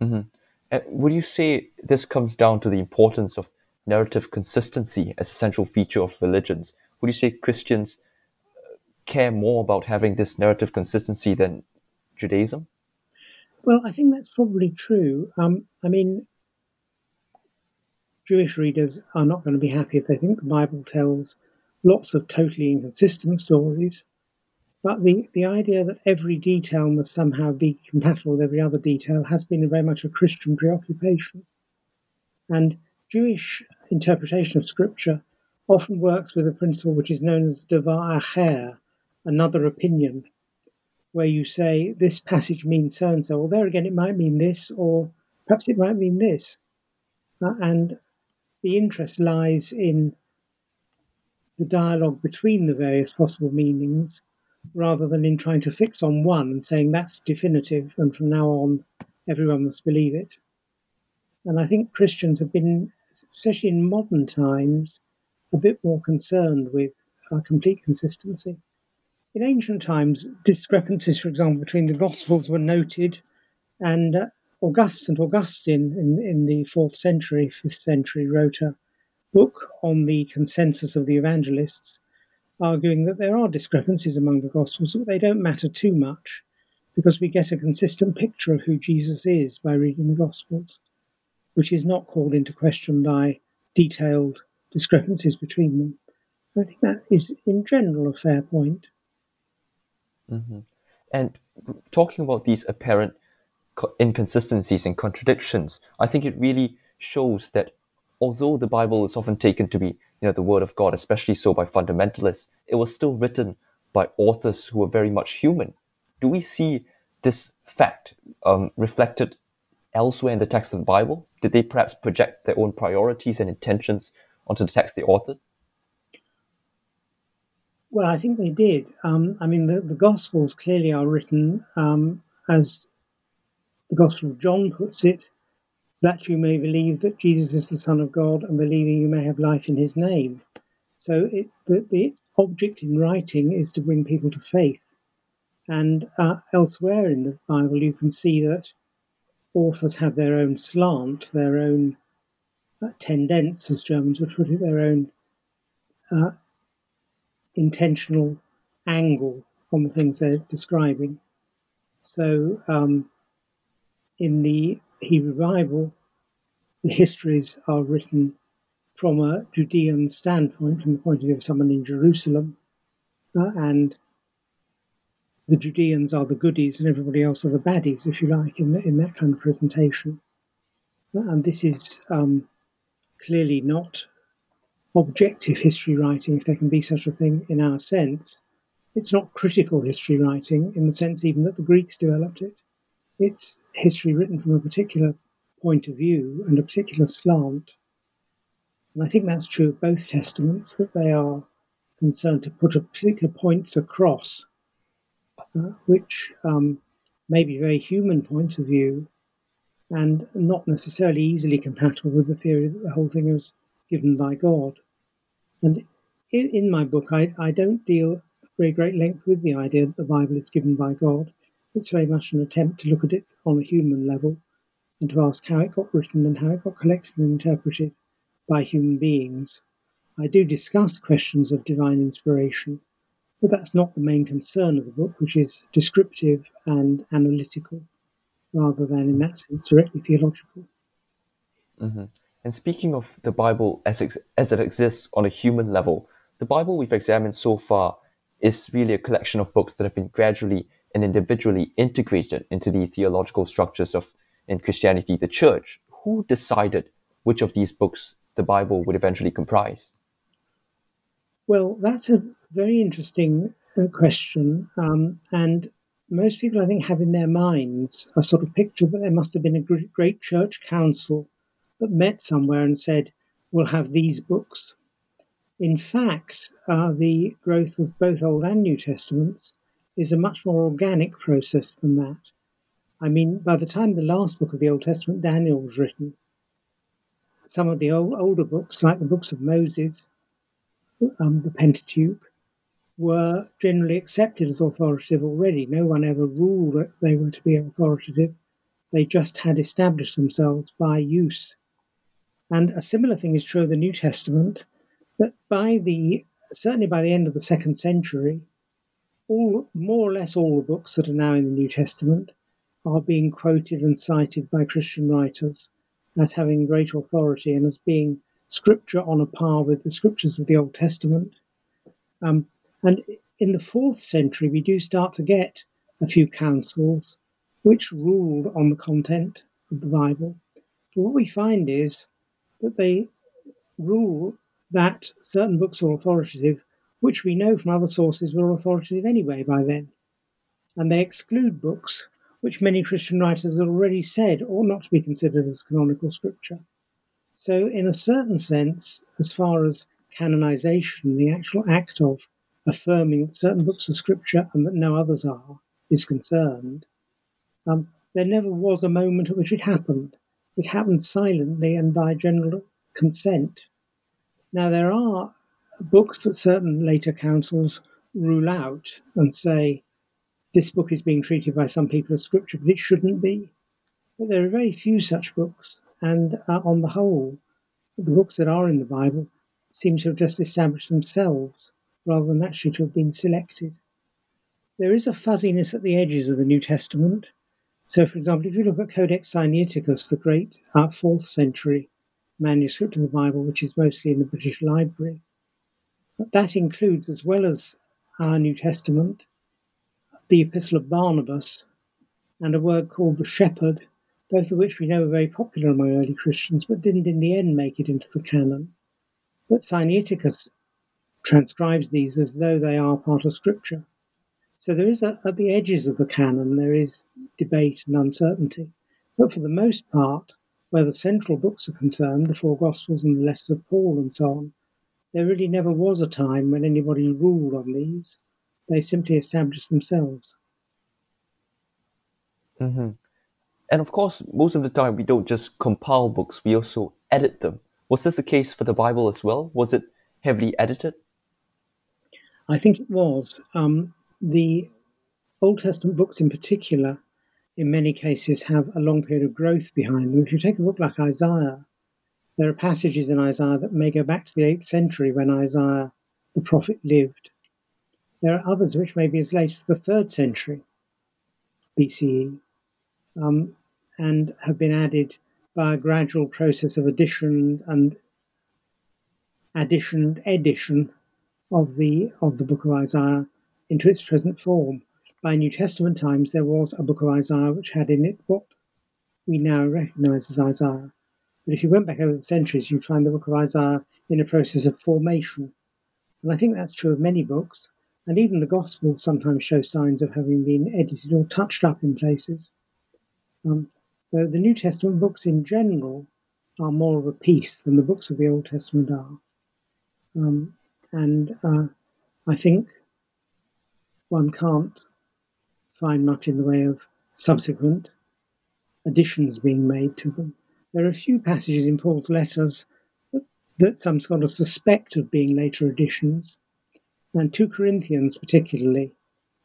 Mm-hmm. Uh, would you say this comes down to the importance of narrative consistency as a central feature of religions? Would you say Christians care more about having this narrative consistency than Judaism? Well, I think that's probably true. Um, I mean, Jewish readers are not going to be happy if they think the Bible tells lots of totally inconsistent stories. But the, the idea that every detail must somehow be compatible with every other detail has been very much a Christian preoccupation. And Jewish interpretation of Scripture often works with a principle which is known as devar acher, another opinion, where you say, this passage means so-and-so, or there again it might mean this, or perhaps it might mean this. Uh, and the interest lies in the dialogue between the various possible meanings, rather than in trying to fix on one and saying that's definitive, and from now on everyone must believe it. And I think Christians have been, especially in modern times, a bit more concerned with uh, complete consistency. In ancient times, discrepancies, for example, between the Gospels were noted, and uh, August, Saint Augustine in, in the fourth century, fifth century, wrote a book on the consensus of the Evangelists, arguing that there are discrepancies among the Gospels, but they don't matter too much, because we get a consistent picture of who Jesus is by reading the Gospels, which is not called into question by detailed discrepancies between them. I think that is, in general, a fair point. Mm-hmm. And talking about these apparent co- inconsistencies and contradictions, I think it really shows that although the Bible is often taken to be, you know, the Word of God, especially so by fundamentalists, it was still written by authors who were very much human. Do we see this fact um, reflected elsewhere in the text of the Bible? Did they perhaps project their own priorities and intentions onto the text they authored? Well, I think they did. Um, I mean, the, the Gospels clearly are written, um, as the Gospel of John puts it, that you may believe that Jesus is the Son of God, and believing you may have life in his name. So it, the, the object in writing is to bring people to faith. And uh, elsewhere in the Bible, you can see that authors have their own slant, their own uh, tendenz, as Germans would put it, their own uh, intentional angle on the things they're describing. So um, in the Hebrew Bible, the histories are written from a Judean standpoint, from the point of view of someone in Jerusalem, uh, and the Judeans are the goodies and everybody else are the baddies, if you like, in, the, in that kind of presentation. And this is um, clearly not objective history writing, if there can be such a thing in our sense. It's not critical history writing in the sense even that the Greeks developed it. It's history written from a particular point of view and a particular slant. And I think that's true of both testaments, that they are concerned to put a particular points across, Uh, which um, may be very human points of view and not necessarily easily compatible with the theory that the whole thing was given by God. And in, in my book, I, I don't deal at very great length with the idea that the Bible is given by God. It's very much an attempt to look at it on a human level and to ask how it got written and how it got collected and interpreted by human beings. I do discuss questions of divine inspiration, but that's not the main concern of the book, which is descriptive and analytical, rather than, in that sense, directly theological. Mm-hmm. And speaking of the Bible as ex- as it exists on a human level, the Bible we've examined so far is really a collection of books that have been gradually and individually integrated into the theological structures of, in Christianity, the Church. Who decided which of these books the Bible would eventually comprise? Well, that's a very interesting uh, question, um, and most people, I think, have in their minds a sort of picture that there must have been a great, great church council that met somewhere and said, we'll have these books. In fact, uh, the growth of both Old and New Testaments is a much more organic process than that. I mean, by the time the last book of the Old Testament, Daniel, was written, some of the old, older books, like the books of Moses, um, the Pentateuch, were generally accepted as authoritative already. No one ever ruled that they were to be authoritative. They just had established themselves by use. And a similar thing is true of the New Testament, that by the, certainly by the end of the second century, all more or less all the books that are now in the New Testament are being quoted and cited by Christian writers as having great authority and as being scripture on a par with the scriptures of the Old Testament. Um, and in the fourth century, we do start to get a few councils which ruled on the content of the Bible. But what we find is that they rule that certain books are authoritative, which we know from other sources were authoritative anyway by then. And they exclude books which many Christian writers have already said ought not to be considered as canonical scripture. So in a certain sense, as far as canonization, the actual act of affirming that certain books are scripture and that no others are, is concerned, um, there never was a moment at which it happened. It happened silently and by general consent. Now, there are books that certain later councils rule out and say, this book is being treated by some people as scripture, but it shouldn't be. But there are very few such books, and uh, on the whole, the books that are in the Bible seem to have just established themselves rather than actually to have been selected. There is a fuzziness at the edges of the New Testament. So, for example, if you look at Codex Sinaiticus, the great uh, fourth century manuscript of the Bible, which is mostly in the British Library, but that includes, as well as our New Testament, the Epistle of Barnabas and a work called the Shepherd, both of which we know are very popular among early Christians, but didn't in the end make it into the canon. But Sinaiticus transcribes these as though they are part of Scripture. So there is, a, at the edges of the canon, there is debate and uncertainty. But for the most part, where the central books are concerned, the four Gospels and the letters of Paul and so on, there really never was a time when anybody ruled on these. They simply established themselves. Mm-hmm. And of course, most of the time, we don't just compile books, we also edit them. Was this the case for the Bible as well? Was it heavily edited? I think it was. Um, the Old Testament books in particular, in many cases, have a long period of growth behind them. If you take a book like Isaiah, there are passages in Isaiah that may go back to the eighth century when Isaiah, the prophet, lived. There are others which may be as late as the third century B C E um, and have been added by a gradual process of addition and addition and edition of the of the book of Isaiah into its present form. By New Testament times, there was a book of Isaiah which had in it what we now recognise as Isaiah. But if you went back over the centuries, you'd find the book of Isaiah in a process of formation. And I think that's true of many books. And even the Gospels sometimes show signs of having been edited or touched up in places. Um, the, the New Testament books in general are more of a piece than the books of the Old Testament are. Um, and uh, I think one can't find much in the way of subsequent additions being made to them. There are a few passages in Paul's letters that some scholars suspect of being later additions. And Second Corinthians, particularly,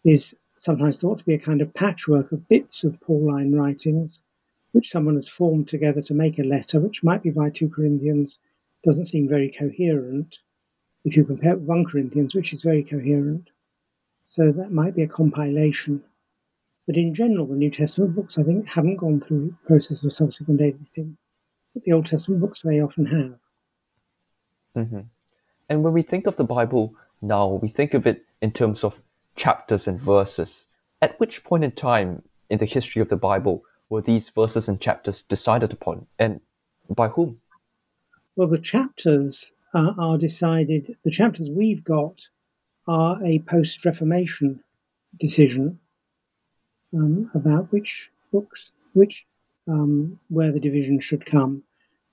is sometimes thought to be a kind of patchwork of bits of Pauline writings, which someone has formed together to make a letter, which might be why Second Corinthians doesn't seem very coherent, if you compare it with First Corinthians, which is very coherent. So that might be a compilation. But in general, the New Testament books, I think, haven't gone through the process of subsequent editing, but the Old Testament books very often have. Mm-hmm. And when we think of the Bible now, we think of it in terms of chapters and verses. At which point in time in the history of the Bible were these verses and chapters decided upon, and by whom? Well, the chapters uh, are decided, the chapters we've got are a post-Reformation decision. Um, about which books, which, um, where the division should come.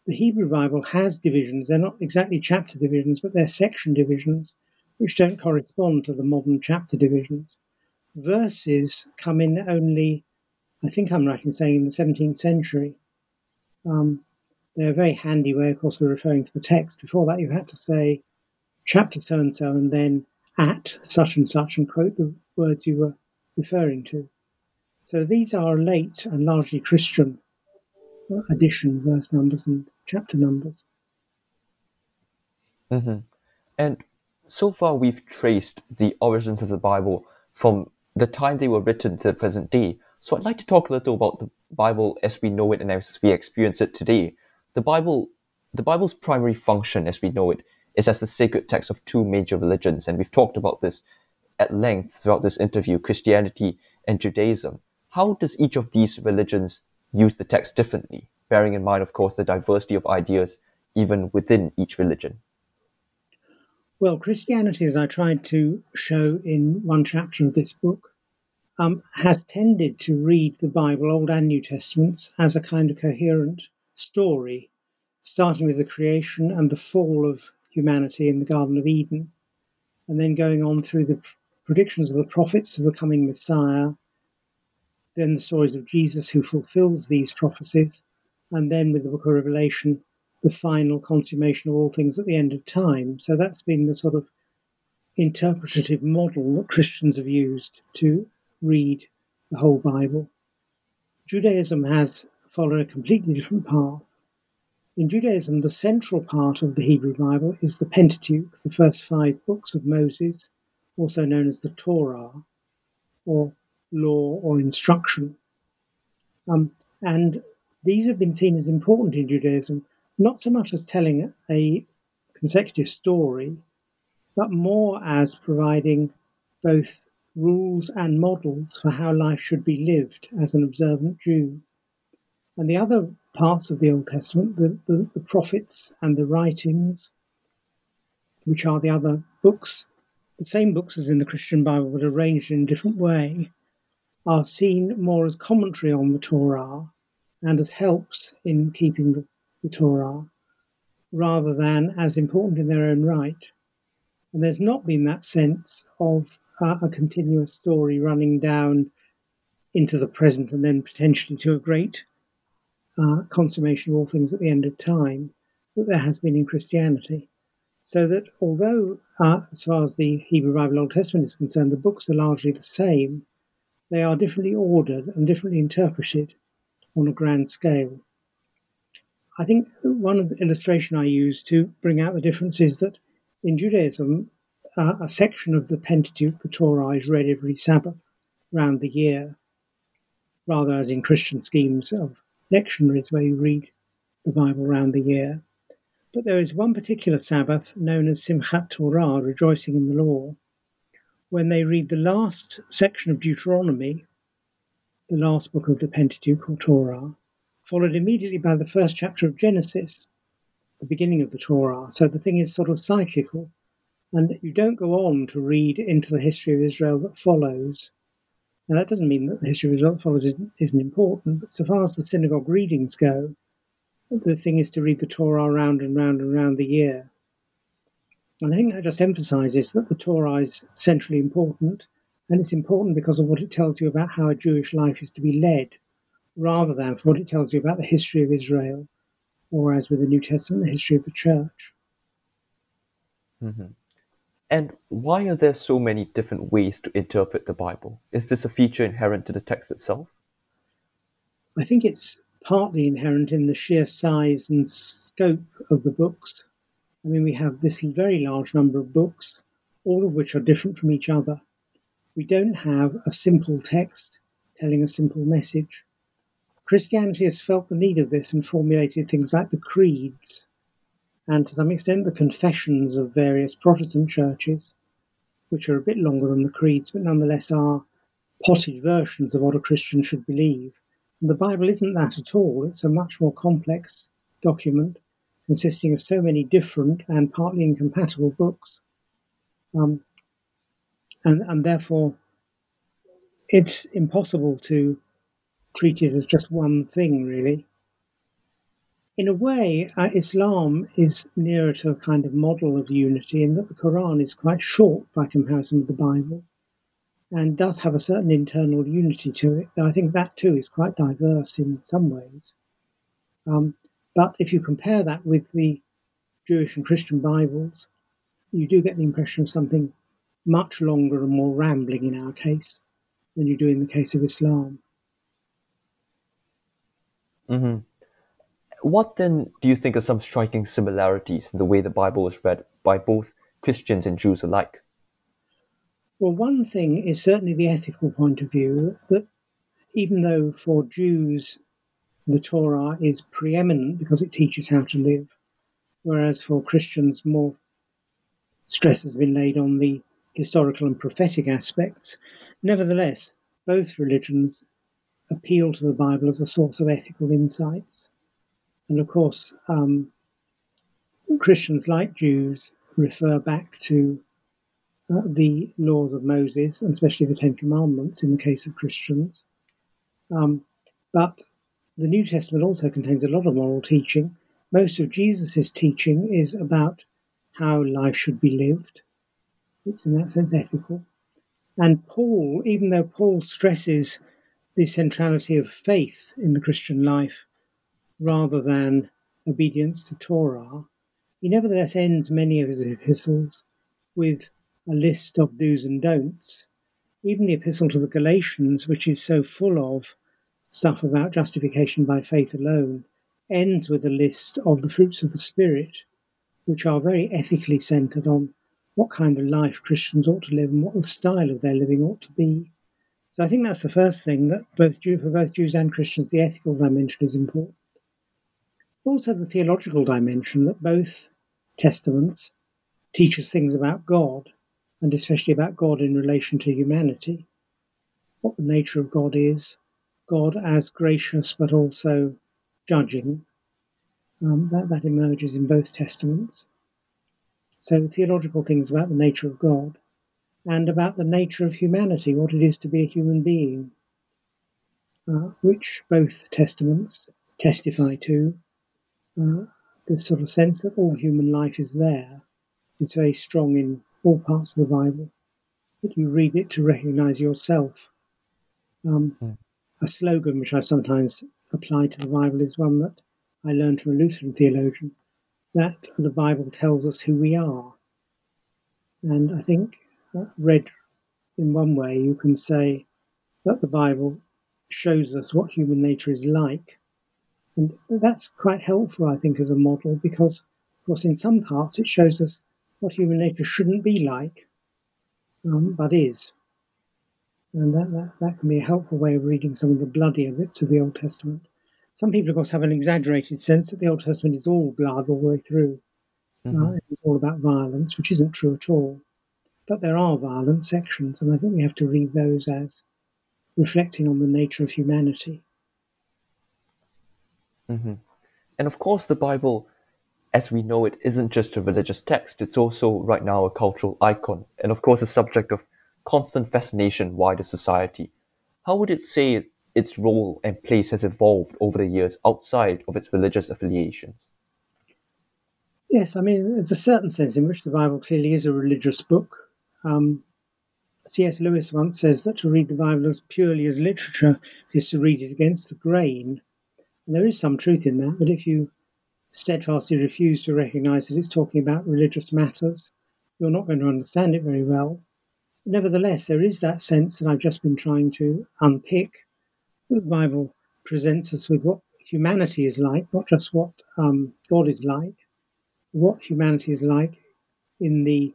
The Hebrew Bible has divisions. They're not exactly chapter divisions, but they're section divisions, which don't correspond to the modern chapter divisions. Verses come in only, I think I'm right in saying, in the seventeenth century. Um, they're a very handy way, of course, of referring to the text. Before that, you had to say chapter so-and-so and then at such and such and quote the words you were referring to. So these are late and largely Christian addition, verse numbers and chapter numbers. Mm-hmm. And so far we've traced the origins of the Bible from the time they were written to the present day. So I'd like to talk a little about the Bible as we know it and as we experience it today. The Bible, the Bible's primary function as we know it is as the sacred text of two major religions, and we've talked about this at length throughout this interview, Christianity and Judaism. How does each of these religions use the text differently, bearing in mind, of course, the diversity of ideas even within each religion? Well, Christianity, as I tried to show in one chapter of this book, um, has tended to read the Bible, Old and New Testaments, as a kind of coherent story, starting with the creation and the fall of humanity in the Garden of Eden, and then going on through the pr- predictions of the prophets of the coming Messiah, then the stories of Jesus who fulfills these prophecies, and then with the book of Revelation, the final consummation of all things at the end of time. So that's been the sort of interpretative model that Christians have used to read the whole Bible. Judaism has followed a completely different path. In Judaism, the central part of the Hebrew Bible is the Pentateuch, the first five books of Moses, also known as the Torah, or law or instruction. Um, and these have been seen as important in Judaism, not so much as telling a consecutive story, but more as providing both rules and models for how life should be lived as an observant Jew. And the other parts of the Old Testament, the, the, the prophets and the writings, which are the other books, the same books as in the Christian Bible but arranged in a different way, are seen more as commentary on the Torah and as helps in keeping the the Torah, rather than as important in their own right. And there's not been that sense of uh, a continuous story running down into the present and then potentially to a great uh, consummation of all things at the end of time that there has been in Christianity. So that although, uh, as far as the Hebrew Bible Old Testament is concerned, the books are largely the same, they are differently ordered and differently interpreted on a grand scale. I think one of the illustration I use to bring out the difference is that in Judaism, uh, a section of the Pentateuch, the Torah, is read every Sabbath round the year, rather as in Christian schemes of lectionaries where you read the Bible round the year. But there is one particular Sabbath known as Simchat Torah, rejoicing in the law, when they read the last section of Deuteronomy, the last book of the Pentateuch or Torah, followed immediately by the first chapter of Genesis, the beginning of the Torah. So the thing is sort of cyclical, and you don't go on to read into the history of Israel that follows. Now, that doesn't mean that the history of Israel that follows isn't, isn't important, but so far as the synagogue readings go, the thing is to read the Torah round and round and round the year. And I think that just emphasises that the Torah is centrally important, and it's important because of what it tells you about how a Jewish life is to be led, rather than for what it tells you about the history of Israel, or as with the New Testament, the history of the church. Mm-hmm. And why are there so many different ways to interpret the Bible? Is this a feature inherent to the text itself? I think it's partly inherent in the sheer size and scope of the books. I mean, we have this very large number of books, all of which are different from each other. We don't have a simple text telling a simple message. Christianity has felt the need of this and formulated things like the creeds and, to some extent, the confessions of various Protestant churches, which are a bit longer than the creeds, but nonetheless are potted versions of what a Christian should believe. And the Bible isn't that at all. It's a much more complex document consisting of so many different and partly incompatible books. Um, and, and therefore, it's impossible to treated as just one thing, really. In a way, uh, Islam is nearer to a kind of model of unity in that the Quran is quite short by comparison with the Bible and does have a certain internal unity to it, though I think that too is quite diverse in some ways. Um, but if you compare that with the Jewish and Christian Bibles, you do get the impression of something much longer and more rambling in our case than you do in the case of Islam. Mm-hmm. What then do you think are some striking similarities in the way the Bible is read by both Christians and Jews alike? Well, one thing is certainly the ethical point of view, that even though for Jews the Torah is preeminent because it teaches how to live, whereas for Christians more stress has been laid on the historical and prophetic aspects. Nevertheless, both religions appeal to the Bible as a source of ethical insights. And of course, um, Christians, like Jews, refer back to uh, the laws of Moses, and especially the Ten Commandments in the case of Christians. Um, but the New Testament also contains a lot of moral teaching. Most of Jesus' teaching is about how life should be lived. It's in that sense ethical. And Paul, even though Paul stresses the centrality of faith in the Christian life rather than obedience to Torah, he nevertheless ends many of his epistles with a list of do's and don'ts. Even the epistle to the Galatians, which is so full of stuff about justification by faith alone, ends with a list of the fruits of the Spirit, which are very ethically centred on what kind of life Christians ought to live and what the style of their living ought to be. So I think that's the first thing, that both Jew, for both Jews and Christians, the ethical dimension is important. Also the theological dimension, that both Testaments teach us things about God, and especially about God in relation to humanity, what the nature of God is, God as gracious but also judging. Um, that, that emerges in both Testaments. So theological things about the nature of God and about the nature of humanity, what it is to be a human being, uh, which both Testaments testify to. Uh, this sort of sense that all human life is there is very strong in all parts of the Bible, that you read it to recognize yourself. Um, mm. A slogan which I sometimes apply to the Bible is one that I learned from a Lutheran theologian, that the Bible tells us who we are. And I think, uh, read in one way, you can say that the Bible shows us what human nature is like. And that's quite helpful, I think, as a model, because, of course, in some parts it shows us what human nature shouldn't be like, um, but is. And that, that, that can be a helpful way of reading some of the bloodier bits of the Old Testament. Some people, of course, have an exaggerated sense that the Old Testament is all blood all the way through. Mm-hmm. Uh, it's all about violence, which isn't true at all. But there are violent sections, and I think we have to read those as reflecting on the nature of humanity. Mm-hmm. And of course, the Bible, as we know it, isn't just a religious text. It's also, right now, a cultural icon, and of course, a subject of constant fascination wider society. How would it say its role and place has evolved over the years outside of its religious affiliations? Yes, I mean, there's a certain sense in which the Bible clearly is a religious book. Um, C S Lewis once says that to read the Bible as purely as literature is to read it against the grain. And there is some truth in that, but if you steadfastly refuse to recognise that it's talking about religious matters, you're not going to understand it very well. Nevertheless, there is that sense that I've just been trying to unpick. The Bible presents us with what humanity is like, not just what um, God is like, what humanity is like in the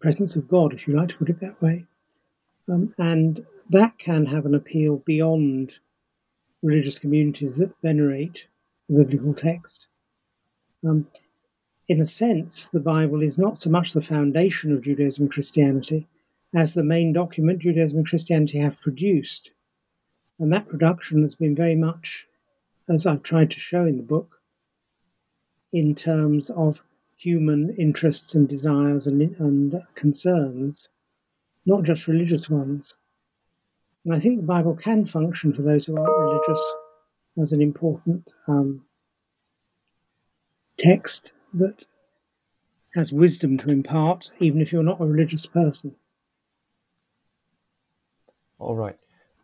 presence of God, if you like to put it that way. Um, and that can have an appeal beyond religious communities that venerate the biblical text. Um, in a sense, the Bible is not so much the foundation of Judaism and Christianity as the main document Judaism and Christianity have produced. And that production has been very much, as I've tried to show in the book, in terms of human interests and desires and, and concerns, not just religious ones. And I think the Bible can function for those who aren't religious as an important um, text that has wisdom to impart, even if you're not a religious person. All right.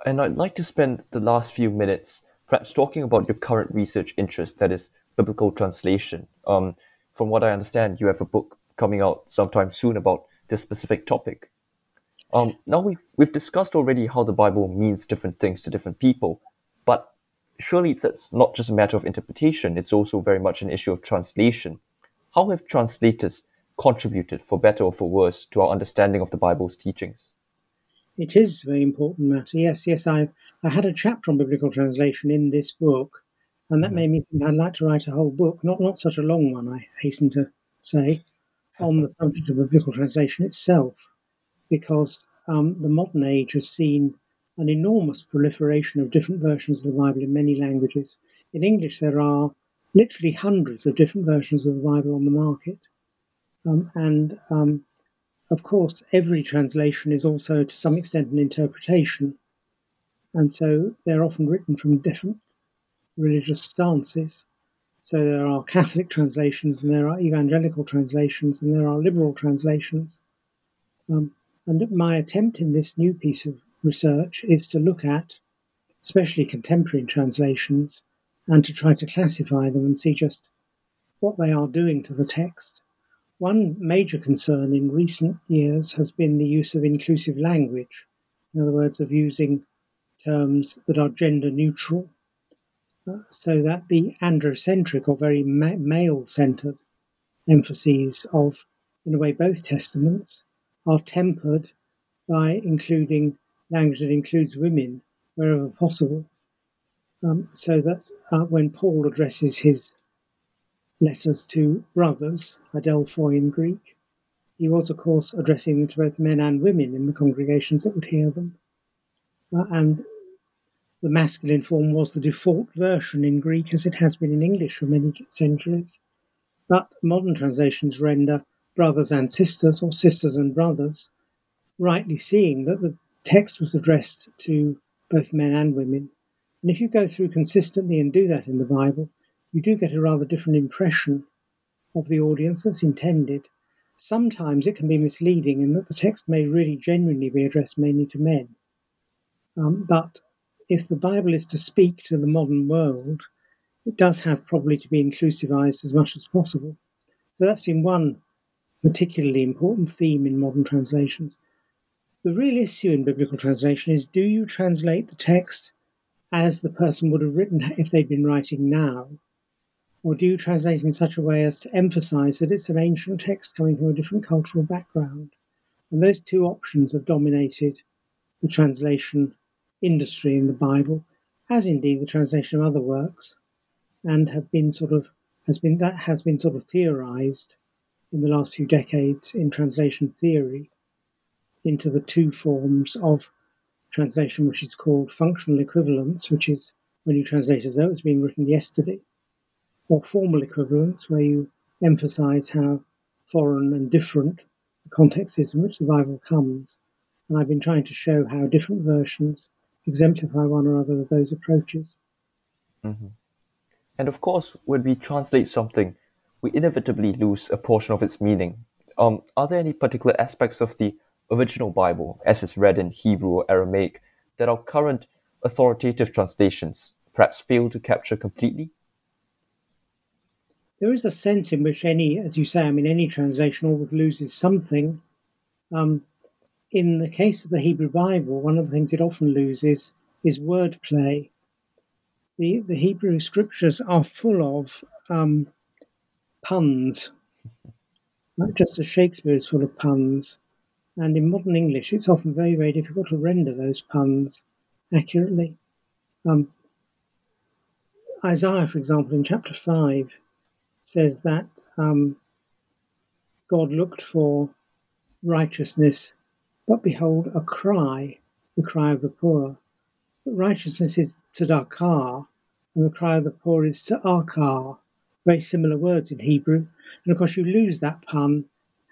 And I'd like to spend the last few minutes perhaps talking about your current research interest, that is, biblical translation. Um, from what I understand, you have a book coming out sometime soon about this specific topic. Um, now we've, we've discussed already how the Bible means different things to different people, but surely it's, it's not just a matter of interpretation, it's also very much an issue of translation. How have translators contributed, for better or for worse, to our understanding of the Bible's teachings? It is a very important matter. Yes, yes, I I had a chapter on biblical translation in this book, and that made me think I'd like to write a whole book, not not such a long one, I hasten to say, on the subject of biblical translation itself, because um, the modern age has seen an enormous proliferation of different versions of the Bible in many languages. In English, there are literally hundreds of different versions of the Bible on the market. Um, and, um, of course, every translation is also, to some extent, an interpretation. And so they're often written from different religious stances. So there are Catholic translations, and there are evangelical translations, and there are liberal translations. Um, and my attempt in this new piece of research is to look at, especially contemporary translations, and to try to classify them and see just what they are doing to the text. One major concern in recent years has been the use of inclusive language, in other words, of using terms that are gender neutral, uh, so that the androcentric or very ma- male-centered emphases of, in a way, both testaments are tempered by including language that includes women wherever possible, um, so that Uh, when Paul addresses his letters to brothers, adelphoi in Greek, he was, of course, addressing them to both men and women in the congregations that would hear them. Uh, and the masculine form was the default version in Greek, as it has been in English for many centuries. But modern translations render brothers and sisters, or sisters and brothers, rightly seeing that the text was addressed to both men and women. And if you go through consistently and do that in the Bible, you do get a rather different impression of the audience that's intended. Sometimes it can be misleading in that the text may really genuinely be addressed mainly to men. Um, but if the Bible is to speak to the modern world, it does have probably to be inclusivized as much as possible. So that's been one particularly important theme in modern translations. The real issue in biblical translation is, do you translate the text as the person would have written if they'd been writing now? Or do you translate in such a way as to emphasize that it's an ancient text coming from a different cultural background? And those two options have dominated the translation industry in the Bible, as indeed the translation of other works, and have been sort of has been that has been sort of theorized in the last few decades in translation theory into the two forms of translation, which is called functional equivalence, which is when you translate as though it's being written yesterday, or formal equivalence, where you emphasize how foreign and different the context is in which the Bible comes. And I've been trying to show how different versions exemplify one or other of those approaches. Mm-hmm. And of course, when we translate something, we inevitably lose a portion of its meaning. Um, are there any particular aspects of the original Bible, as it's read in Hebrew or Aramaic, that our current authoritative translations perhaps fail to capture completely? There is a sense in which any, as you say, I mean, any translation always loses something. Um, in the case of the Hebrew Bible, one of the things it often loses is wordplay. The, the Hebrew scriptures are full of um, puns, not just as Shakespeare is full of puns. And in modern English, it's often very, very difficult to render those puns accurately. Um, Isaiah, for example, in chapter five, says that um, God looked for righteousness, but behold, a cry, the cry of the poor. But righteousness is tzedakah, and the cry of the poor is tza'akah. Very similar words in Hebrew. And of course, you lose that pun,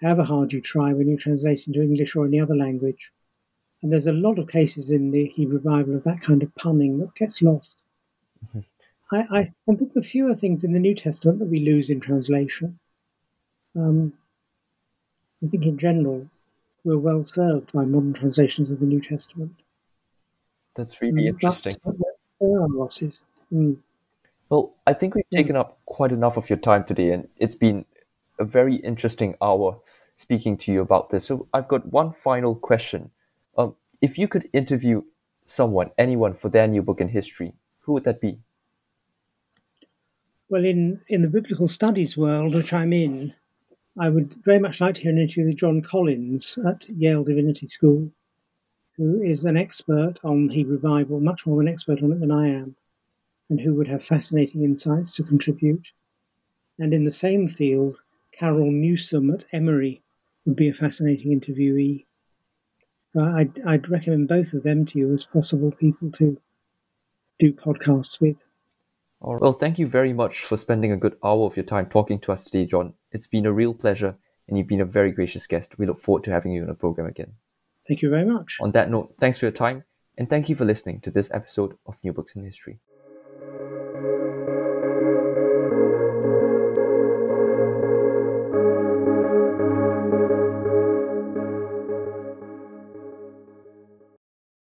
however hard you try, when you translate into English or any other language. And there's a lot of cases in the Hebrew Bible of that kind of punning that gets lost. Mm-hmm. I, I, I think the fewer things in the New Testament that we lose in translation, um, I think in general, we're well served by modern translations of the New Testament. That's really um, interesting. There are losses. Mm. Well, I think we've yeah. taken up quite enough of your time today, and it's been a very interesting hour. speaking to you about this. So I've got one final question. Um, if you could interview someone, anyone, for their new book in history, who would that be? Well, in, in the biblical studies world, which I'm in, I would very much like to hear an interview with John Collins at Yale Divinity School, who is an expert on the Hebrew Bible, much more of an expert on it than I am, and who would have fascinating insights to contribute. And in the same field, Carol Newsom at Emory would be a fascinating interviewee. So I'd, I'd recommend both of them to you as possible people to do podcasts with. All right. Well, thank you very much for spending a good hour of your time talking to us today, John. It's been a real pleasure, and you've been a very gracious guest. We look forward to having you on the program again. Thank you very much. On that note, thanks for your time, and thank you for listening to this episode of New Books in History.